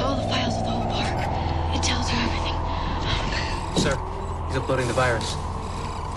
all the files of the whole park. It tells her everything. Sir, he's uploading the virus.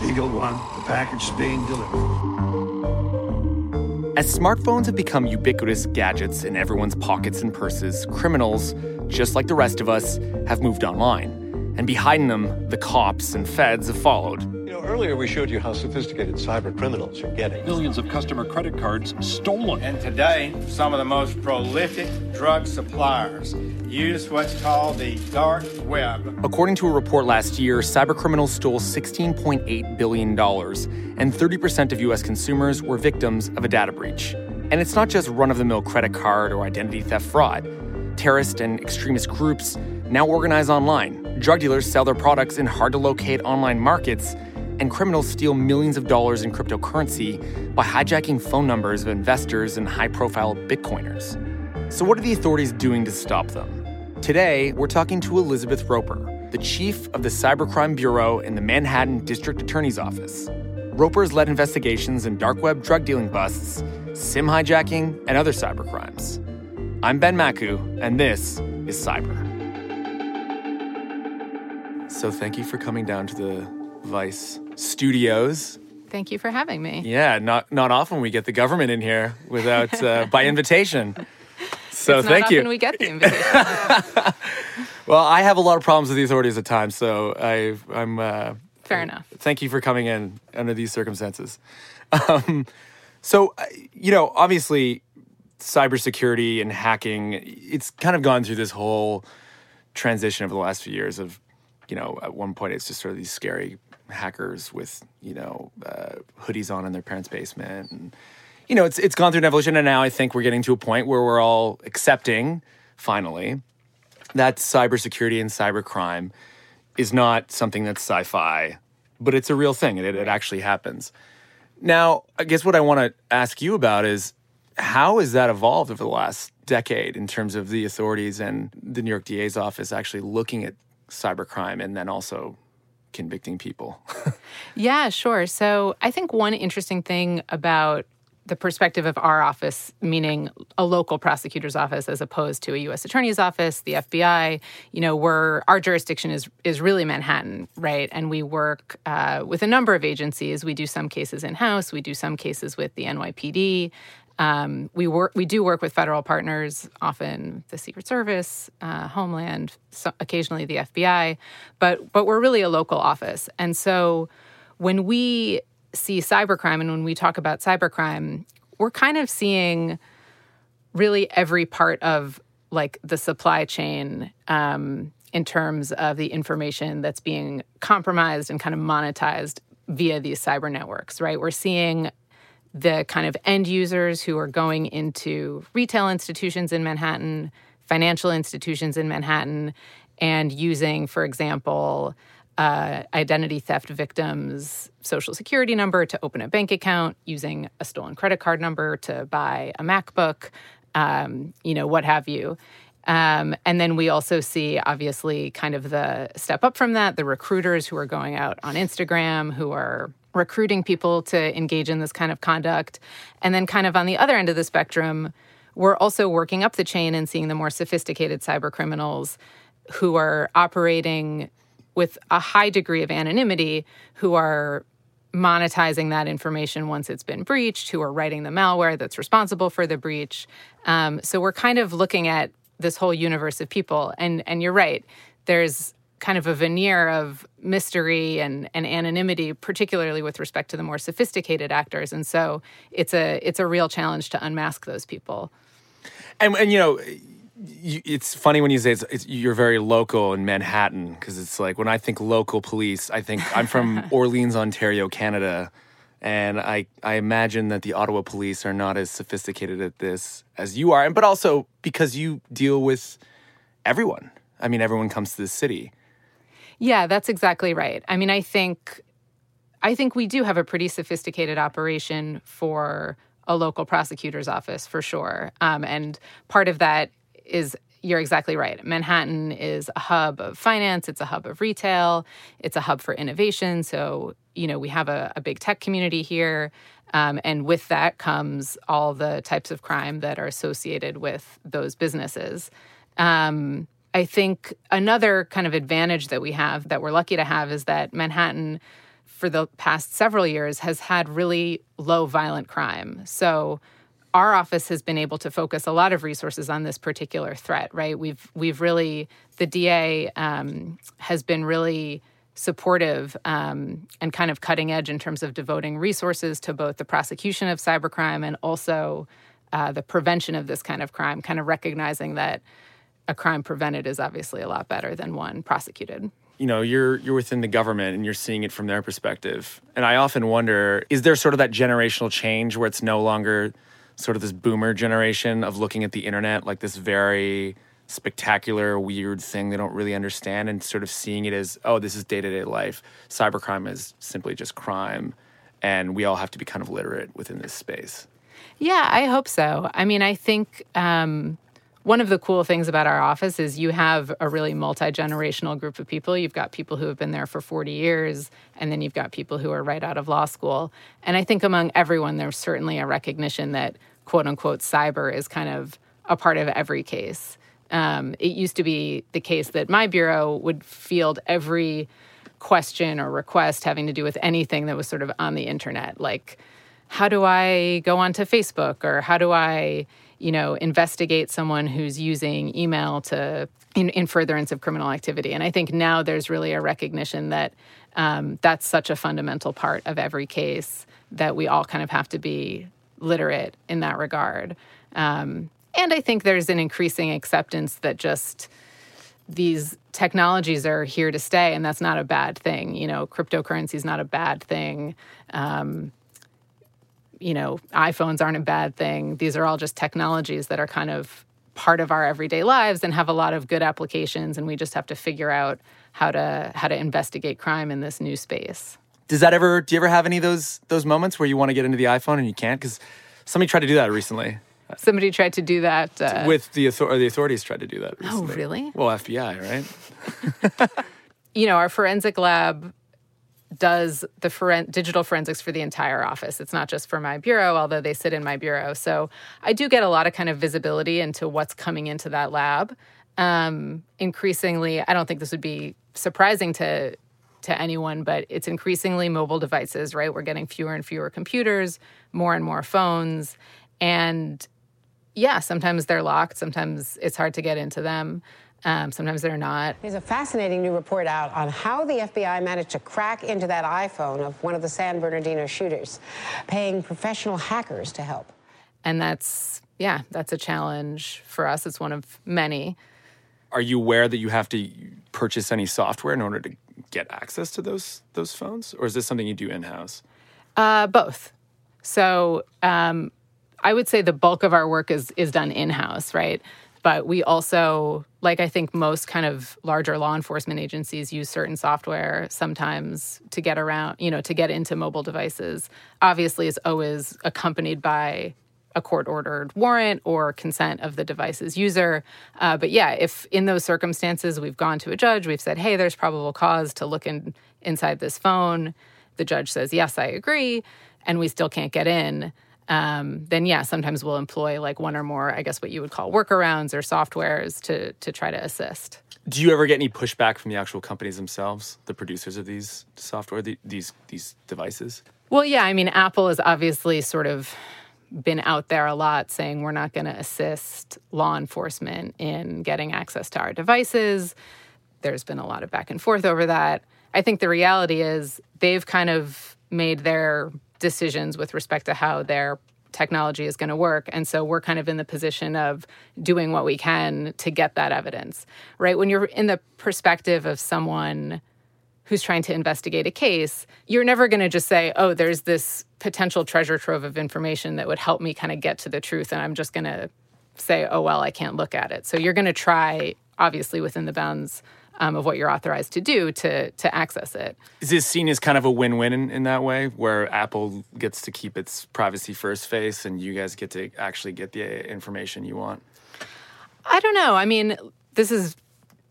Eagle One, the package is being delivered. As smartphones have become ubiquitous gadgets in everyone's pockets and purses, criminals, just like the rest of us, have moved online. And behind them, the cops and feds have followed. Earlier we showed you how sophisticated cyber criminals are getting. Millions of customer credit cards stolen. And today, some of the most prolific drug suppliers use what's called the dark web. According to a report last year, cyber criminals stole $16.8 billion, and 30% of U.S. consumers were victims of a data breach. And it's not just run-of-the-mill credit card or identity theft fraud. Terrorist and extremist groups now organize online. Drug dealers sell their products in hard-to-locate online markets, and criminals steal millions of dollars in cryptocurrency by hijacking phone numbers of investors and high-profile Bitcoiners. So what are the authorities doing to stop them? Today, we're talking to Elizabeth Roper, the chief of the Cybercrime Bureau in the Manhattan District Attorney's Office. Roper's led investigations in dark web drug dealing busts, SIM hijacking, and other cybercrimes. I'm Ben Macu, and this is Cyber. So thank you for coming down to the Vice Studios. Thank you for having me. Yeah, not often we get the government in here without by invitation. So it's thank you. Not often we get the invitation. Well, I have a lot of problems with the authorities at times, so I'm fair enough. Thank you for coming in under these circumstances. So, obviously, cybersecurity and hacking—it's kind of gone through this whole transition over the last few years. Of at one point it's just sort of these scary hackers with, hoodies on in their parents' basement. And, it's gone through an evolution. And now I think we're getting to a point where we're all accepting, finally, that cybersecurity and cybercrime is not something that's sci-fi, but it's a real thing. It actually happens. Now, I guess what I want to ask you about is, how has that evolved over the last decade in terms of the authorities and the New York DA's office actually looking at cybercrime and then also convicting people? Yeah, sure. So I think one interesting thing about the perspective of our office, meaning a local prosecutor's office as opposed to a U.S. attorney's office, the FBI, our jurisdiction is really Manhattan, right? And we work with a number of agencies. We do some cases in-house. We do some cases with the NYPD. We do work with federal partners, often the Secret Service, Homeland, so occasionally the FBI, but we're really a local office. And so when we see cybercrime and when we talk about cybercrime, we're kind of seeing really every part of the supply chain in terms of the information that's being compromised and kind of monetized via these cyber networks, right? We're seeing the kind of end users who are going into retail institutions in Manhattan, financial institutions in Manhattan, and using, for example, identity theft victims' social security number to open a bank account, using a stolen credit card number to buy a MacBook, what have you. And then we also see, obviously, kind of the step up from that, the recruiters who are going out on Instagram, who are recruiting people to engage in this kind of conduct. And then kind of on the other end of the spectrum, we're also working up the chain and seeing the more sophisticated cyber criminals who are operating with a high degree of anonymity, who are monetizing that information once it's been breached, who are writing the malware that's responsible for the breach. So we're kind of looking at this whole universe of people. And you're right, there's kind of a veneer of mystery and anonymity, particularly with respect to the more sophisticated actors. And so it's a real challenge to unmask those people. And it's funny when you say you're very local in Manhattan, because it's like when I think local police, I think I'm from Orleans, Ontario, Canada. And I imagine that the Ottawa police are not as sophisticated at this as you are. But also because you deal with everyone. I mean, everyone comes to this city. Yeah, that's exactly right. I mean, I think we do have a pretty sophisticated operation for a local prosecutor's office, for sure. And part of that is, you're exactly right, Manhattan is a hub of finance, it's a hub of retail, it's a hub for innovation. So, we have a big tech community here. And with that comes all the types of crime that are associated with those businesses. I think another kind of advantage that we have, that we're lucky to have, is that Manhattan, for the past several years, has had really low violent crime. So our office has been able to focus a lot of resources on this particular threat, right? We've really, the DA has been really supportive and kind of cutting edge in terms of devoting resources to both the prosecution of cybercrime and also the prevention of this kind of crime, kind of recognizing that a crime prevented is obviously a lot better than one prosecuted. You know, you're within the government and you're seeing it from their perspective. And I often wonder, is there sort of that generational change where it's no longer sort of this boomer generation of looking at the internet like this very spectacular, weird thing they don't really understand, and sort of seeing it as, oh, this is day-to-day life. Cybercrime is simply just crime, and we all have to be kind of literate within this space. Yeah, I hope so. I mean, I think one of the cool things about our office is you have a really multi-generational group of people. You've got people who have been there for 40 years, and then you've got people who are right out of law school. And I think among everyone, there's certainly a recognition that, quote-unquote, cyber is kind of a part of every case. It used to be the case that my bureau would field every question or request having to do with anything that was sort of on the internet, like, how do I go onto Facebook, or how do I investigate someone who's using email to in furtherance of criminal activity. And I think now there's really a recognition that that's such a fundamental part of every case that we all kind of have to be literate in that regard. And I think there's an increasing acceptance that just these technologies are here to stay, and that's not a bad thing. You know, cryptocurrency is not a bad thing. iPhones aren't a bad thing. These are all just technologies that are kind of part of our everyday lives and have a lot of good applications, and we just have to figure out how to investigate crime in this new space. Do you ever have any of those moments where you want to get into the iPhone and you can't? Because somebody tried to do that recently. Somebody tried to do that? With the authorities tried to do that recently. Oh, really? Well, FBI, right? Our forensic lab does the digital forensics for the entire office. It's not just for my bureau, although they sit in my bureau. So I do get a lot of kind of visibility into what's coming into that lab. Increasingly, I don't think this would be surprising to anyone, but it's increasingly mobile devices, right? We're getting fewer and fewer computers, more and more phones. And yeah, sometimes they're locked. Sometimes it's hard to get into them. Sometimes they're not. There's a fascinating new report out on how the FBI managed to crack into that iPhone of one of the San Bernardino shooters, paying professional hackers to help. And that's a challenge for us. It's one of many. Are you aware that you have to purchase any software in order to get access to those phones? Or is this something you do in-house? Both. So I would say the bulk of our work is done in-house, right? But we also, like I think most kind of larger law enforcement agencies, use certain software sometimes to get around, to get into mobile devices. Obviously, it's always accompanied by a court-ordered warrant or consent of the device's user. But yeah, if in those circumstances we've gone to a judge, we've said, hey, there's probable cause to look inside this phone. The judge says, yes, I agree, and we still can't get in. Then yeah, sometimes we'll employ like one or more, I guess what you would call workarounds or softwares to try to assist. Do you ever get any pushback from the actual companies themselves, the producers of these software, these devices? Well, yeah, I mean, Apple has obviously sort of been out there a lot saying we're not going to assist law enforcement in getting access to our devices. There's been a lot of back and forth over that. I think the reality is they've kind of made their decisions with respect to how their technology is going to work. And so we're kind of in the position of doing what we can to get that evidence, right? When you're in the perspective of someone who's trying to investigate a case, you're never going to just say, oh, there's this potential treasure trove of information that would help me kind of get to the truth, and I'm just going to say, oh, well, I can't look at it. So you're going to try, obviously, within the bounds of what you're authorized to do to access it. Is this seen as kind of a win-win in that way, where Apple gets to keep its privacy-first face and you guys get to actually get the information you want? I don't know. I mean, this is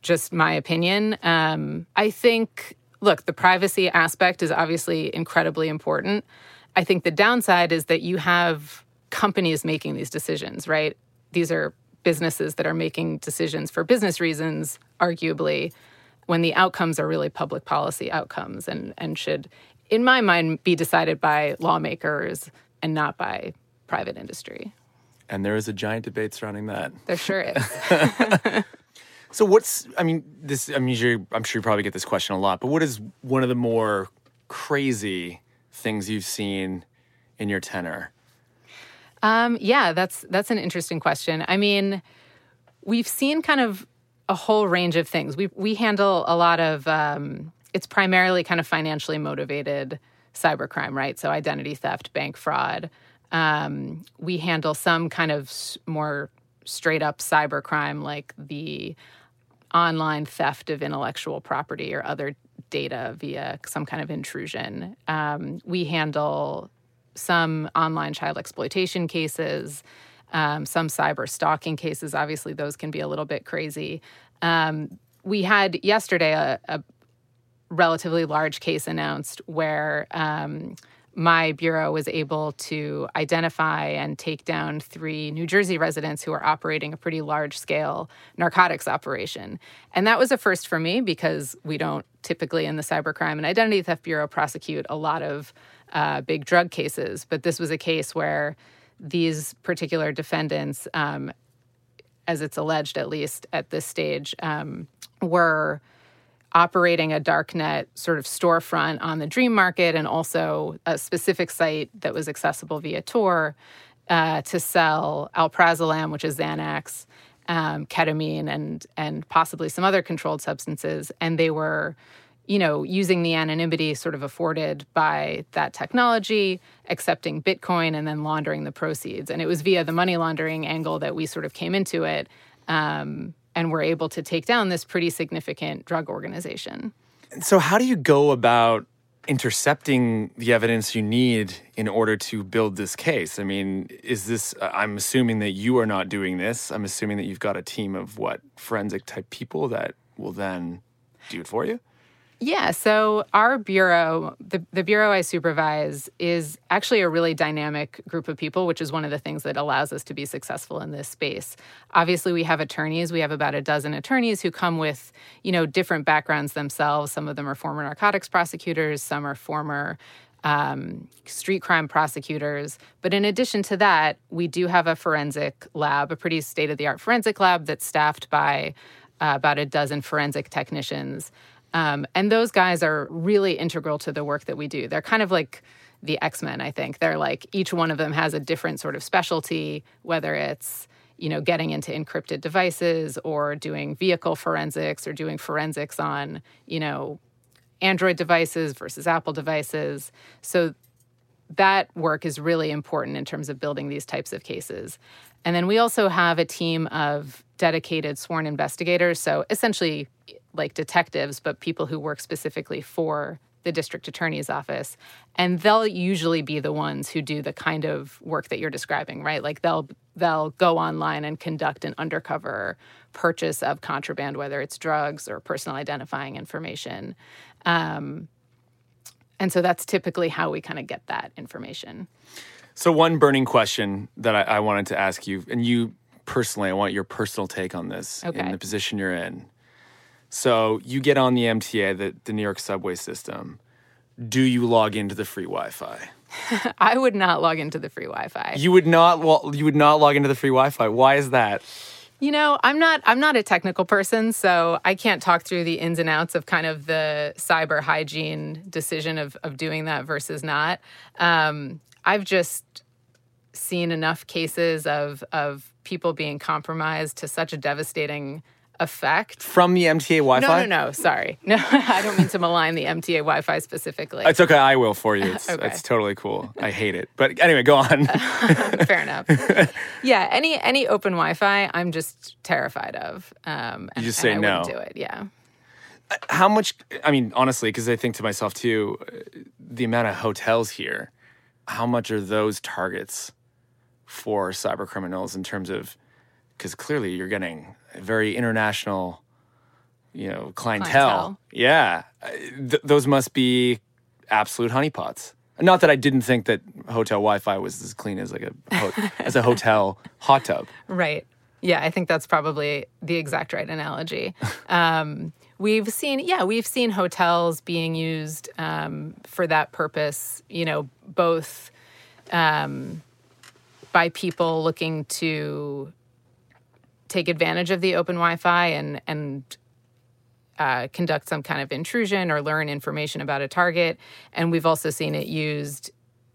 just my opinion. I think, look, the privacy aspect is obviously incredibly important. I think the downside is that you have companies making these decisions, right? These are businesses that are making decisions for business reasons, arguably, when the outcomes are really public policy outcomes and should, in my mind, be decided by lawmakers and not by private industry. And there is a giant debate surrounding that. There sure is. So I'm sure you probably get this question a lot, but what is one of the more crazy things you've seen in your tenure? That's an interesting question. I mean, we've seen kind of a whole range of things. We handle a lot of, it's primarily kind of financially motivated cybercrime, right? So identity theft, bank fraud. We handle some kind of more straight up cybercrime, like the online theft of intellectual property or other data via some kind of intrusion. We handle some online child exploitation cases, some cyber stalking cases. Obviously, those can be a little bit crazy. We had yesterday a relatively large case announced where my bureau was able to identify and take down 3 New Jersey residents who are operating a pretty large-scale narcotics operation. And that was a first for me because we don't typically in the Cybercrime and Identity Theft Bureau prosecute a lot of big drug cases. But this was a case where these particular defendants, as it's alleged at least at this stage, were operating a darknet sort of storefront on the Dream Market and also a specific site that was accessible via Tor to sell alprazolam, which is Xanax, ketamine, and possibly some other controlled substances. And they were, using the anonymity sort of afforded by that technology, accepting Bitcoin, and then laundering the proceeds. And it was via the money laundering angle that we sort of came into it, and we're able to take down this pretty significant drug organization. So how do you go about intercepting the evidence you need in order to build this case? I mean, is this, I'm assuming that you are not doing this. I'm assuming that you've got a team of, forensic type people that will then do it for you? Yeah, so our bureau, the bureau I supervise, is actually a really dynamic group of people, which is one of the things that allows us to be successful in this space. Obviously, we have attorneys. We have about 12 attorneys who come with, different backgrounds themselves. Some of them are former narcotics prosecutors. Some are former street crime prosecutors. But in addition to that, we do have a forensic lab, a pretty state-of-the-art forensic lab that's staffed by about 12 forensic technicians. And those guys are really integral to the work that we do. They're kind of like the X-Men, I think. They're like each one of them has a different sort of specialty, whether it's, getting into encrypted devices or doing vehicle forensics or doing forensics on, Android devices versus Apple devices. So that work is really important in terms of building these types of cases. And then we also have a team of dedicated sworn investigators, so essentially like detectives, but people who work specifically for the district attorney's office. And they'll usually be the ones who do the kind of work that you're describing, right? Like they'll go online and conduct an undercover purchase of contraband, whether it's drugs or personal identifying information. And so that's typically how we kind of get that information. So one burning question that I wanted to ask you, and you personally, I want your personal take on this in the position you're in. So you get on the MTA, the New York subway system. Do you log into the free Wi-Fi? I would not log into the free Wi-Fi. You would not log into the free Wi-Fi. Why is that? I'm not a technical person, so I can't talk through the ins and outs of kind of the cyber hygiene decision of doing that versus not. I've just seen enough cases of people being compromised to such a devastating effect. From the MTA Wi-Fi? No, sorry. No, I don't mean to malign the MTA Wi-Fi specifically. It's okay, I will for you. It's, okay. It's totally cool. I hate it. But anyway, go on. Fair enough. Yeah, any open Wi-Fi, I'm just terrified of. You just say no. I wouldn't do it, yeah. How much, honestly, because I think to myself too, the amount of hotels here, how much are those targets for cyber criminals in terms of, because clearly you're getting very international, clientele. Yeah. Those must be absolute honeypots. Not that I didn't think that hotel Wi-Fi was as clean as a hotel hot tub. Right. Yeah, I think that's probably the exact right analogy. We've seen hotels being used for that purpose, you know, both by people looking to take advantage of the open Wi-Fi and conduct some kind of intrusion or learn information about a target. And we've also seen it used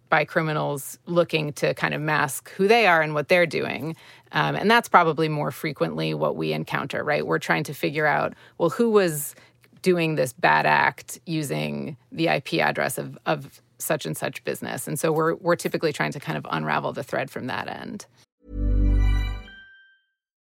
by criminals looking to kind of mask who they are and what they're doing. And that's probably more frequently what we encounter, right? We're trying to figure out, well, who was doing this bad act using the IP address of such and such business. And so we're typically trying to kind of unravel the thread from that end.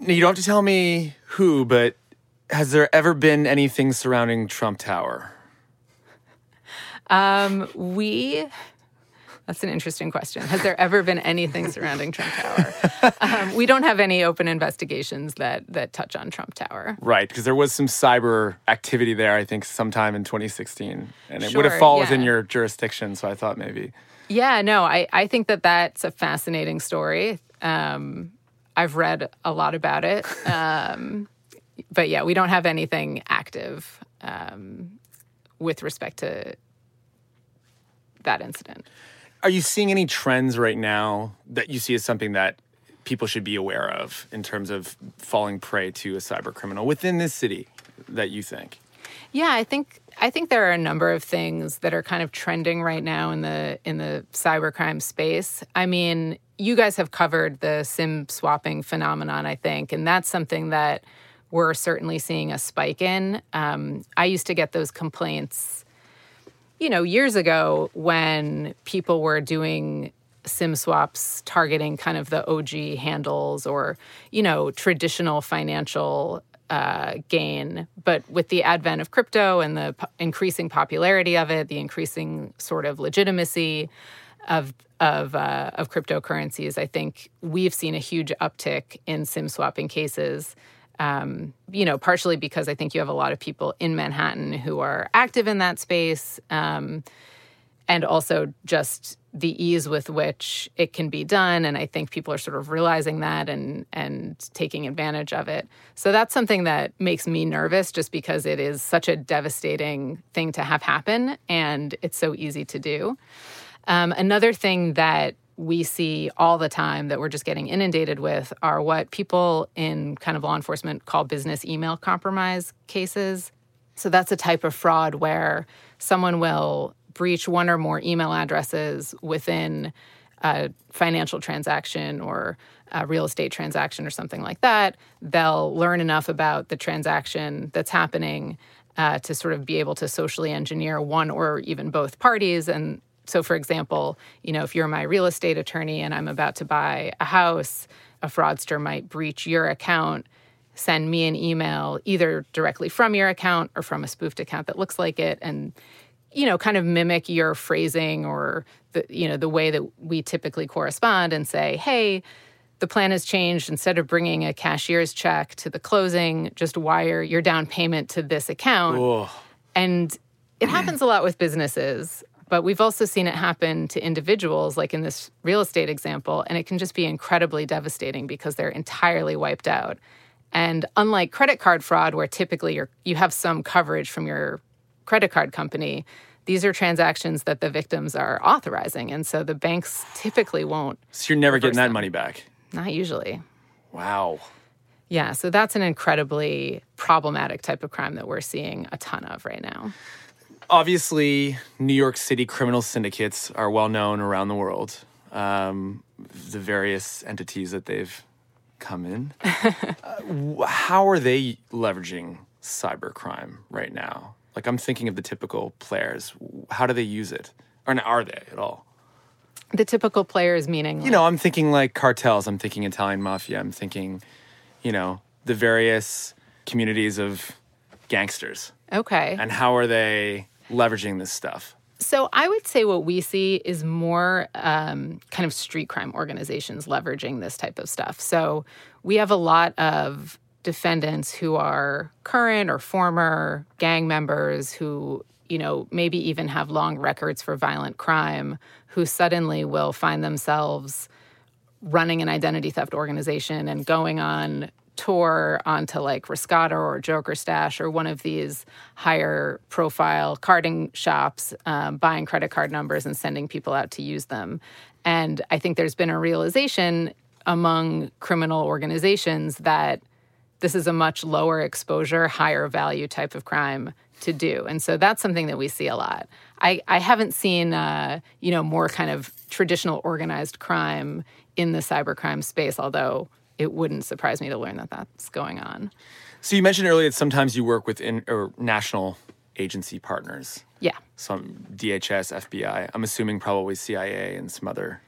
You don't have to tell me who, but has there ever been anything surrounding Trump Tower? That's an interesting question. Has there ever been anything surrounding Trump Tower? We don't have any open investigations that touch on Trump Tower. Right, because there was some cyber activity there, I think, sometime in 2016. And it would have fallen within your jurisdiction, so I thought maybe. Yeah, no, I think that's a fascinating story. I've read a lot about it. But yeah, we don't have anything active with respect to that incident. Are you seeing any trends right now that you see as something that people should be aware of in terms of falling prey to a cyber criminal within this city that you think? Yeah, I think there are a number of things that are kind of trending right now in the cybercrime space. I mean, you guys have covered the SIM swapping phenomenon, I think, and that's something that we're certainly seeing a spike in. I used to get those complaints, you know, years ago when people were doing SIM swaps targeting kind of the OG handles or, you know, traditional financial gain. But with the advent of crypto and the increasing popularity of it, the increasing sort of legitimacy of cryptocurrencies, I think we've seen a huge uptick in SIM swapping cases. You know, partially because I think you have a lot of people in Manhattan who are active in that space, and also just the ease with which it can be done. And I think people are sort of realizing that and taking advantage of it. So that's something that makes me nervous just because it is such a devastating thing to have happen, and it's so easy to do. Another thing that we see all the time that we're just getting inundated with are what people in kind of law enforcement call business email compromise cases. So that's a type of fraud where someone will breach one or more email addresses within a financial transaction or a real estate transaction or something like that. They'll learn enough about the transaction that's happening to sort of be able to socially engineer one or even both parties. And so, for example, you know, if you're my real estate attorney and I'm about to buy a house, a fraudster might breach your account, send me an email either directly from your account or from a spoofed account that looks like it, and, you know, kind of mimic your phrasing or the, you know, the way that we typically correspond and say, hey, the plan has changed. Instead of bringing a cashier's check to the closing, just wire your down payment to this account. Whoa. And it happens a lot with businesses. But we've also seen it happen to individuals, like in this real estate example, and it can just be incredibly devastating because they're entirely wiped out. And unlike credit card fraud, where typically you have some coverage from your credit card company, these are transactions that the victims are authorizing. And so the banks typically won't. So you're never getting that money back? Not usually. Wow. Yeah, so that's an incredibly problematic type of crime that we're seeing a ton of right now. Obviously, New York City criminal syndicates are well known around the world. The various entities that they've come in. How are they leveraging cybercrime right now? Like, I'm thinking of the typical players. How do they use it? Or are they at all? The typical player is meaningless. You know, I'm thinking like cartels. I'm thinking Italian mafia. I'm thinking, you know, the various communities of gangsters. Okay. And how are they leveraging this stuff? So I would say what we see is more kind of street crime organizations leveraging this type of stuff. So we have a lot of defendants who are current or former gang members who, you know, maybe even have long records for violent crime, who suddenly will find themselves running an identity theft organization and going on Tor onto like Riscata or Joker Stash or one of these higher profile carding shops, buying credit card numbers and sending people out to use them. And I think there's been a realization among criminal organizations that this is a much lower exposure, higher value type of crime to do. And so that's something that we see a lot. I haven't seen, you know, more kind of traditional organized crime in the cybercrime space, although it wouldn't surprise me to learn that that's going on. So you mentioned earlier that sometimes you work with national agency partners. Yeah. Some DHS, FBI, I'm assuming probably CIA and some other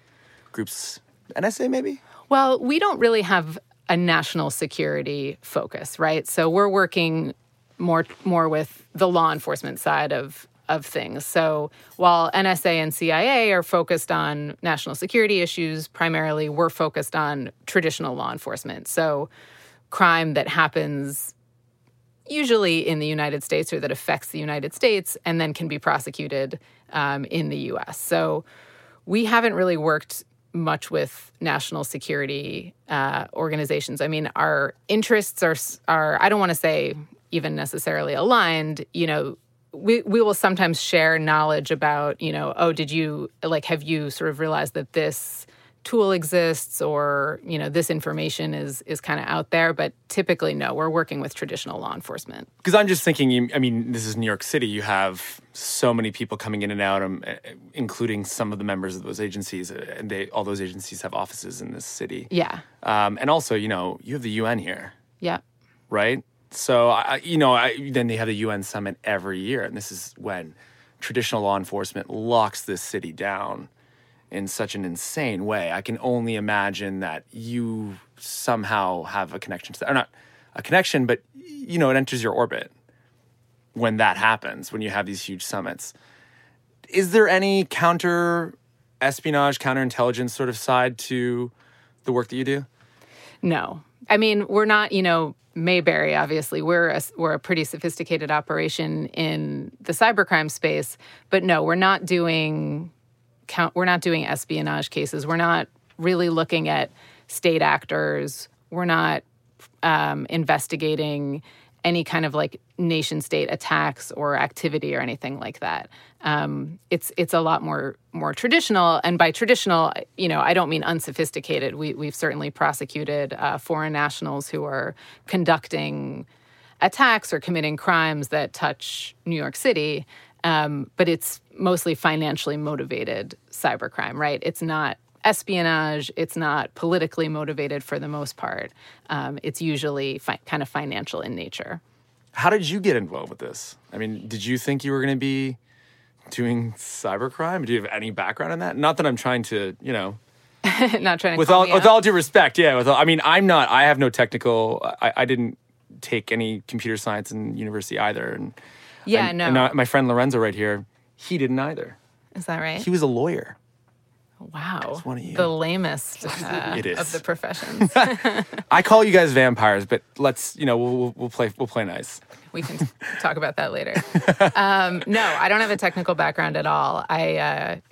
groups. NSA maybe? Well, we don't really have a national security focus, right? So we're working more with the law enforcement side of things. So while NSA and CIA are focused on national security issues, primarily we're focused on traditional law enforcement. So crime that happens usually in the United States or that affects the United States and then can be prosecuted in the U.S. So we haven't really worked much with national security organizations. I mean, our interests are I don't want to say even necessarily aligned, you know, we will sometimes share knowledge about, you know, oh, did you, like, have you sort of realized that this tool exists or, you know, this information is kind of out there? But typically, no, we're working with traditional law enforcement. Because I'm just thinking, I mean, this is New York City. You have so many people coming in and out, including some of the members of those agencies. And all those agencies have offices in this city. Yeah. And also, you know, you have the UN here. Yeah. Right? So, you know, then they have the UN summit every year. And this is when traditional law enforcement locks this city down in such an insane way. I can only imagine that you somehow have a connection to that. Or not a connection, but, you know, it enters your orbit when that happens, when you have these huge summits. Is there any counter-espionage, counterintelligence sort of side to the work that you do? No. I mean, we're not, you know, Mayberry, obviously. We're a pretty sophisticated operation in the cybercrime space, but no, we're not doing espionage cases. We're not really looking at state actors. We're not investigating any kind of like nation-state attacks or activity or anything like that. It's a lot more traditional, and by traditional, you know, I don't mean unsophisticated. We've certainly prosecuted foreign nationals who are conducting attacks or committing crimes that touch New York City, but it's mostly financially motivated cybercrime, right? It's not espionage. It's not politically motivated for the most part. It's usually kind of financial in nature. How did you get involved with this? I mean, did you think you were going to be doing cybercrime? Do you have any background in that? Not that I'm trying to, you know... not trying to with all due respect, yeah. I have no technical... I didn't take any computer science in university either. And my friend Lorenzo right here, he didn't either. Is that right? He was a lawyer. Wow. The lamest of the professions. I call you guys vampires, but let's, you know, we'll play nice. We can talk about that later. No, I don't have a technical background at all. I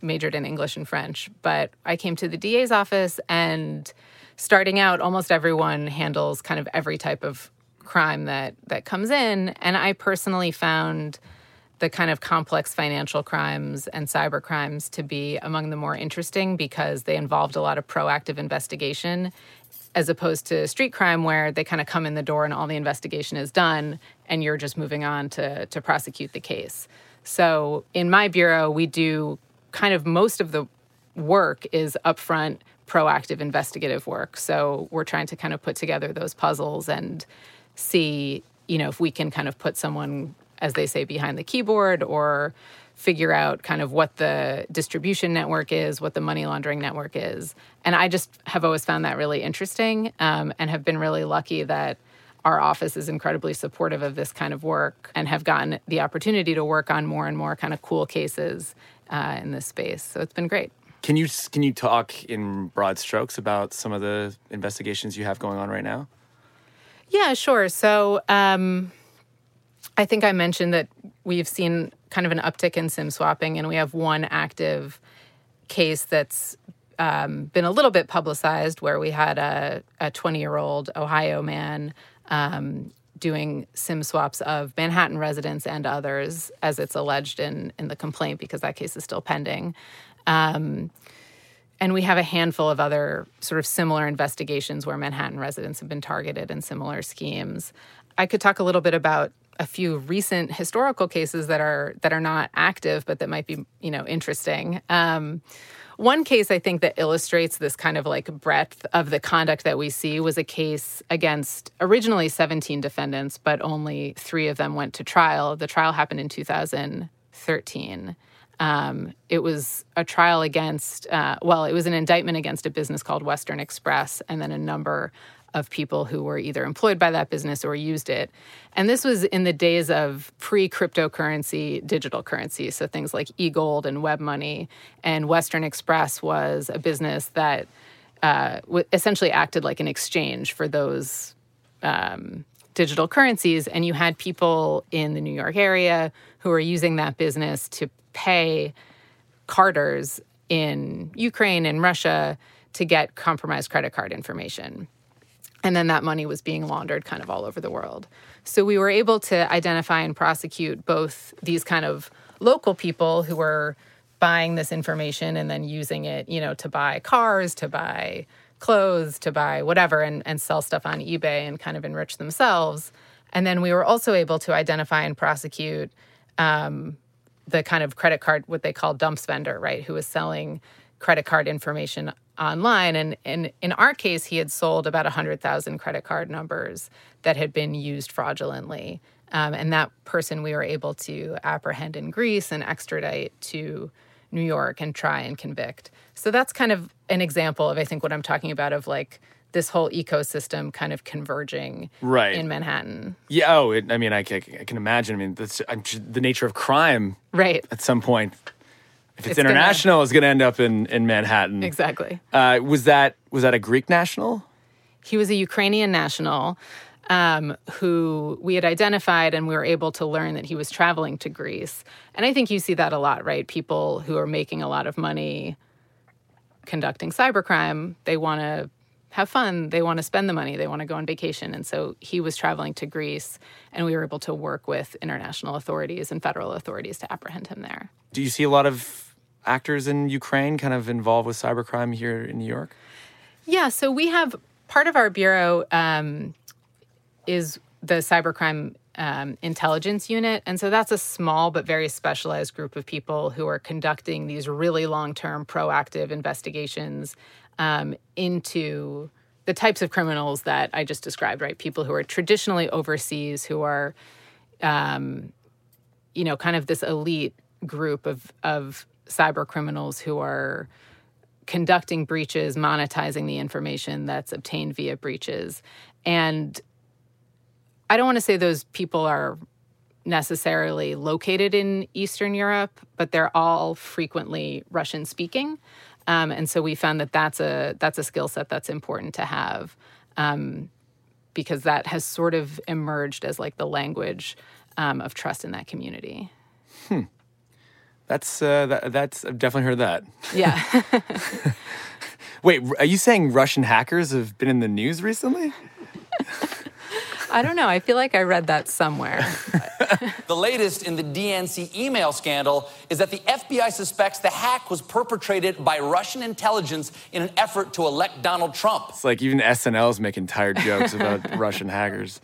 majored in English and French, but I came to the DA's office, and starting out, almost everyone handles kind of every type of crime that comes in. And I personally found the kind of complex financial crimes and cyber crimes to be among the more interesting because they involved a lot of proactive investigation as opposed to street crime where they kind of come in the door and all the investigation is done and you're just moving on to prosecute the case. So in my bureau, we do kind of most of the work is upfront proactive investigative work. So we're trying to kind of put together those puzzles and see, you know, if we can kind of put someone, as they say, behind the keyboard or figure out kind of what the distribution network is, what the money laundering network is. And I just have always found that really interesting, and have been really lucky that our office is incredibly supportive of this kind of work and have gotten the opportunity to work on more and more kind of cool cases in this space. So it's been great. Can you talk in broad strokes about some of the investigations you have going on right now? Yeah, sure. So I think I mentioned that we've seen kind of an uptick in SIM swapping, and we have one active case that's been a little bit publicized where we had a 20-year-old Ohio man doing SIM swaps of Manhattan residents and others, as it's alleged in the complaint, because that case is still pending. And we have a handful of other sort of similar investigations where Manhattan residents have been targeted in similar schemes. I could talk a little bit about a few recent historical cases that are not active, but that might be, you know, interesting. One case I think that illustrates this kind of like breadth of the conduct that we see was a case against originally 17 defendants, but only 3 of them went to trial. The trial happened in 2013. It was a trial against, it was an indictment against a business called Western Express, and then a number of people who were either employed by that business or used it. And this was in the days of pre-cryptocurrency, digital currency, so things like e-gold and web money. And Western Express was a business that essentially acted like an exchange for those digital currencies. And you had people in the New York area who were using that business to pay carders in Ukraine and Russia to get compromised credit card information. And then that money was being laundered kind of all over the world. So we were able to identify and prosecute both these kind of local people who were buying this information and then using it, you know, to buy cars, to buy clothes, to buy whatever, and sell stuff on eBay and kind of enrich themselves. And then we were also able to identify and prosecute the kind of credit card, what they call dump spender, right, who was selling credit card information online. And in our case, he had sold about 100,000 credit card numbers that had been used fraudulently. And that person we were able to apprehend in Greece and extradite to New York and try and convict. So that's kind of an example of, I think, what I'm talking about of like this whole ecosystem kind of converging in Manhattan. Yeah. Oh, I can imagine. I mean, that's the nature of crime. Right. At some point, if it's international, it's going to end up in Manhattan. Exactly. Was that a Greek national? He was a Ukrainian national who we had identified, and we were able to learn that he was traveling to Greece. And I think you see that a lot, right? People who are making a lot of money conducting cybercrime, they want to have fun, they want to spend the money, they want to go on vacation. And so he was traveling to Greece, and we were able to work with international authorities and federal authorities to apprehend him there. Do you see a lot of actors in Ukraine kind of involved with cybercrime here in New York? Yeah, so we have, part of our bureau is the cybercrime intelligence unit. And so that's a small but very specialized group of people who are conducting these really long-term proactive investigations into the types of criminals that I just described, right? People who are traditionally overseas, who are, kind of this elite group of cyber criminals who are conducting breaches, monetizing the information that's obtained via breaches. And I don't want to say those people are necessarily located in Eastern Europe, but they're all frequently Russian-speaking. And so we found that that's a skill set that's important to have, because that has sort of emerged as like the language of trust in that community. That's I've definitely heard that. Yeah. Wait, are you saying Russian hackers have been in the news recently? I don't know. I feel like I read that somewhere. The latest in the DNC email scandal is that the FBI suspects the hack was perpetrated by Russian intelligence in an effort to elect Donald Trump. It's like even SNL's making tired jokes about Russian hackers.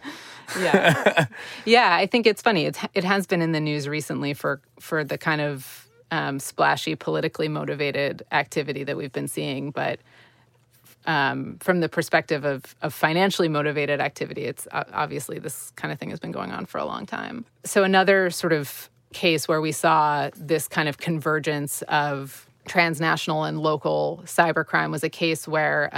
Yeah. Yeah, I think it's funny. It has been in the news recently for the kind of splashy, politically motivated activity that we've been seeing, but from the perspective of financially motivated activity, it's obviously this kind of thing has been going on for a long time. So another sort of case where we saw this kind of convergence of transnational and local cybercrime was a case where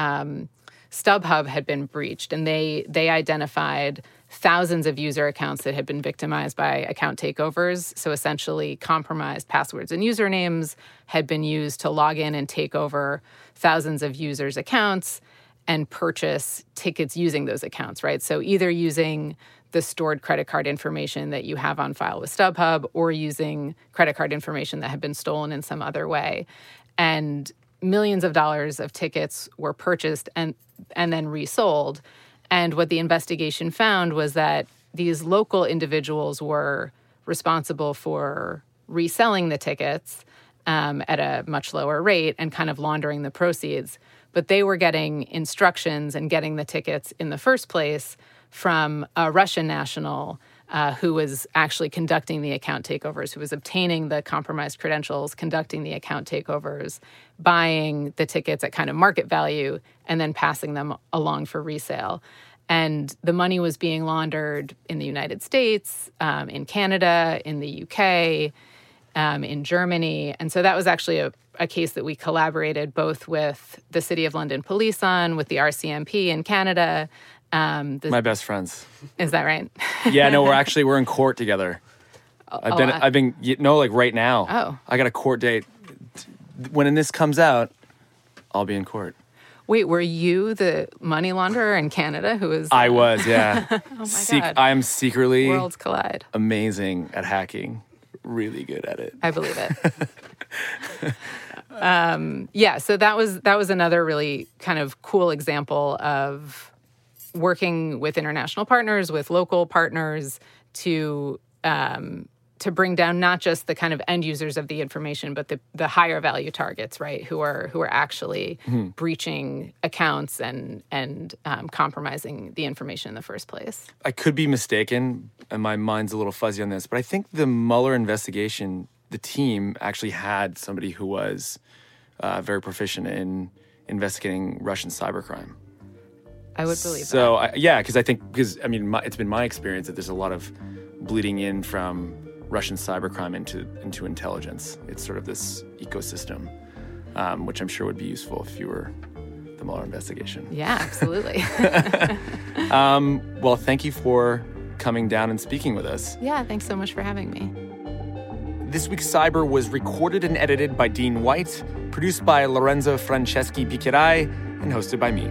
StubHub had been breached, and they identified thousands of user accounts that had been victimized by account takeovers. So essentially, compromised passwords and usernames had been used to log in and take over thousands of users' accounts and purchase tickets using those accounts, right? So either using the stored credit card information that you have on file with StubHub or using credit card information that had been stolen in some other way. And millions of dollars of tickets were purchased and then resold. And what the investigation found was that these local individuals were responsible for reselling the tickets at a much lower rate and kind of laundering the proceeds. But they were getting instructions and getting the tickets in the first place from a Russian national who was actually conducting the account takeovers, who was obtaining the compromised credentials, conducting the account takeovers, buying the tickets at kind of market value, and then passing them along for resale. And the money was being laundered in the United States, in Canada, in the UK, in Germany. And so that was actually a case that we collaborated both with the City of London Police on, with the RCMP in Canada. My best friends. Is that right? Yeah, no, we're in court together. I've been right now. Oh. I got a court date. When this comes out, I'll be in court. Wait, were you the money launderer in Canada who was? I was, yeah. Oh my God. I am secretly worlds collide. Amazing at hacking. Really good at it. I believe it. Yeah, so that was another really kind of cool example of working with international partners, with local partners to bring down not just the kind of end users of the information, but the higher value targets, right? Who are actually breaching accounts and compromising the information in the first place. I could be mistaken, and my mind's a little fuzzy on this, but I think the Mueller investigation, the team actually had somebody who was very proficient in investigating Russian cybercrime. I would believe so, that. So, yeah, it's been my experience that there's a lot of bleeding in from Russian cybercrime into intelligence. It's sort of this ecosystem, which I'm sure would be useful if you were the Mueller investigation. Yeah, absolutely. Well, thank you for coming down and speaking with us. Yeah, thanks so much for having me. This Week's Cyber was recorded and edited by Dean White, produced by Lorenzo Franceschi Picciarai, and hosted by me.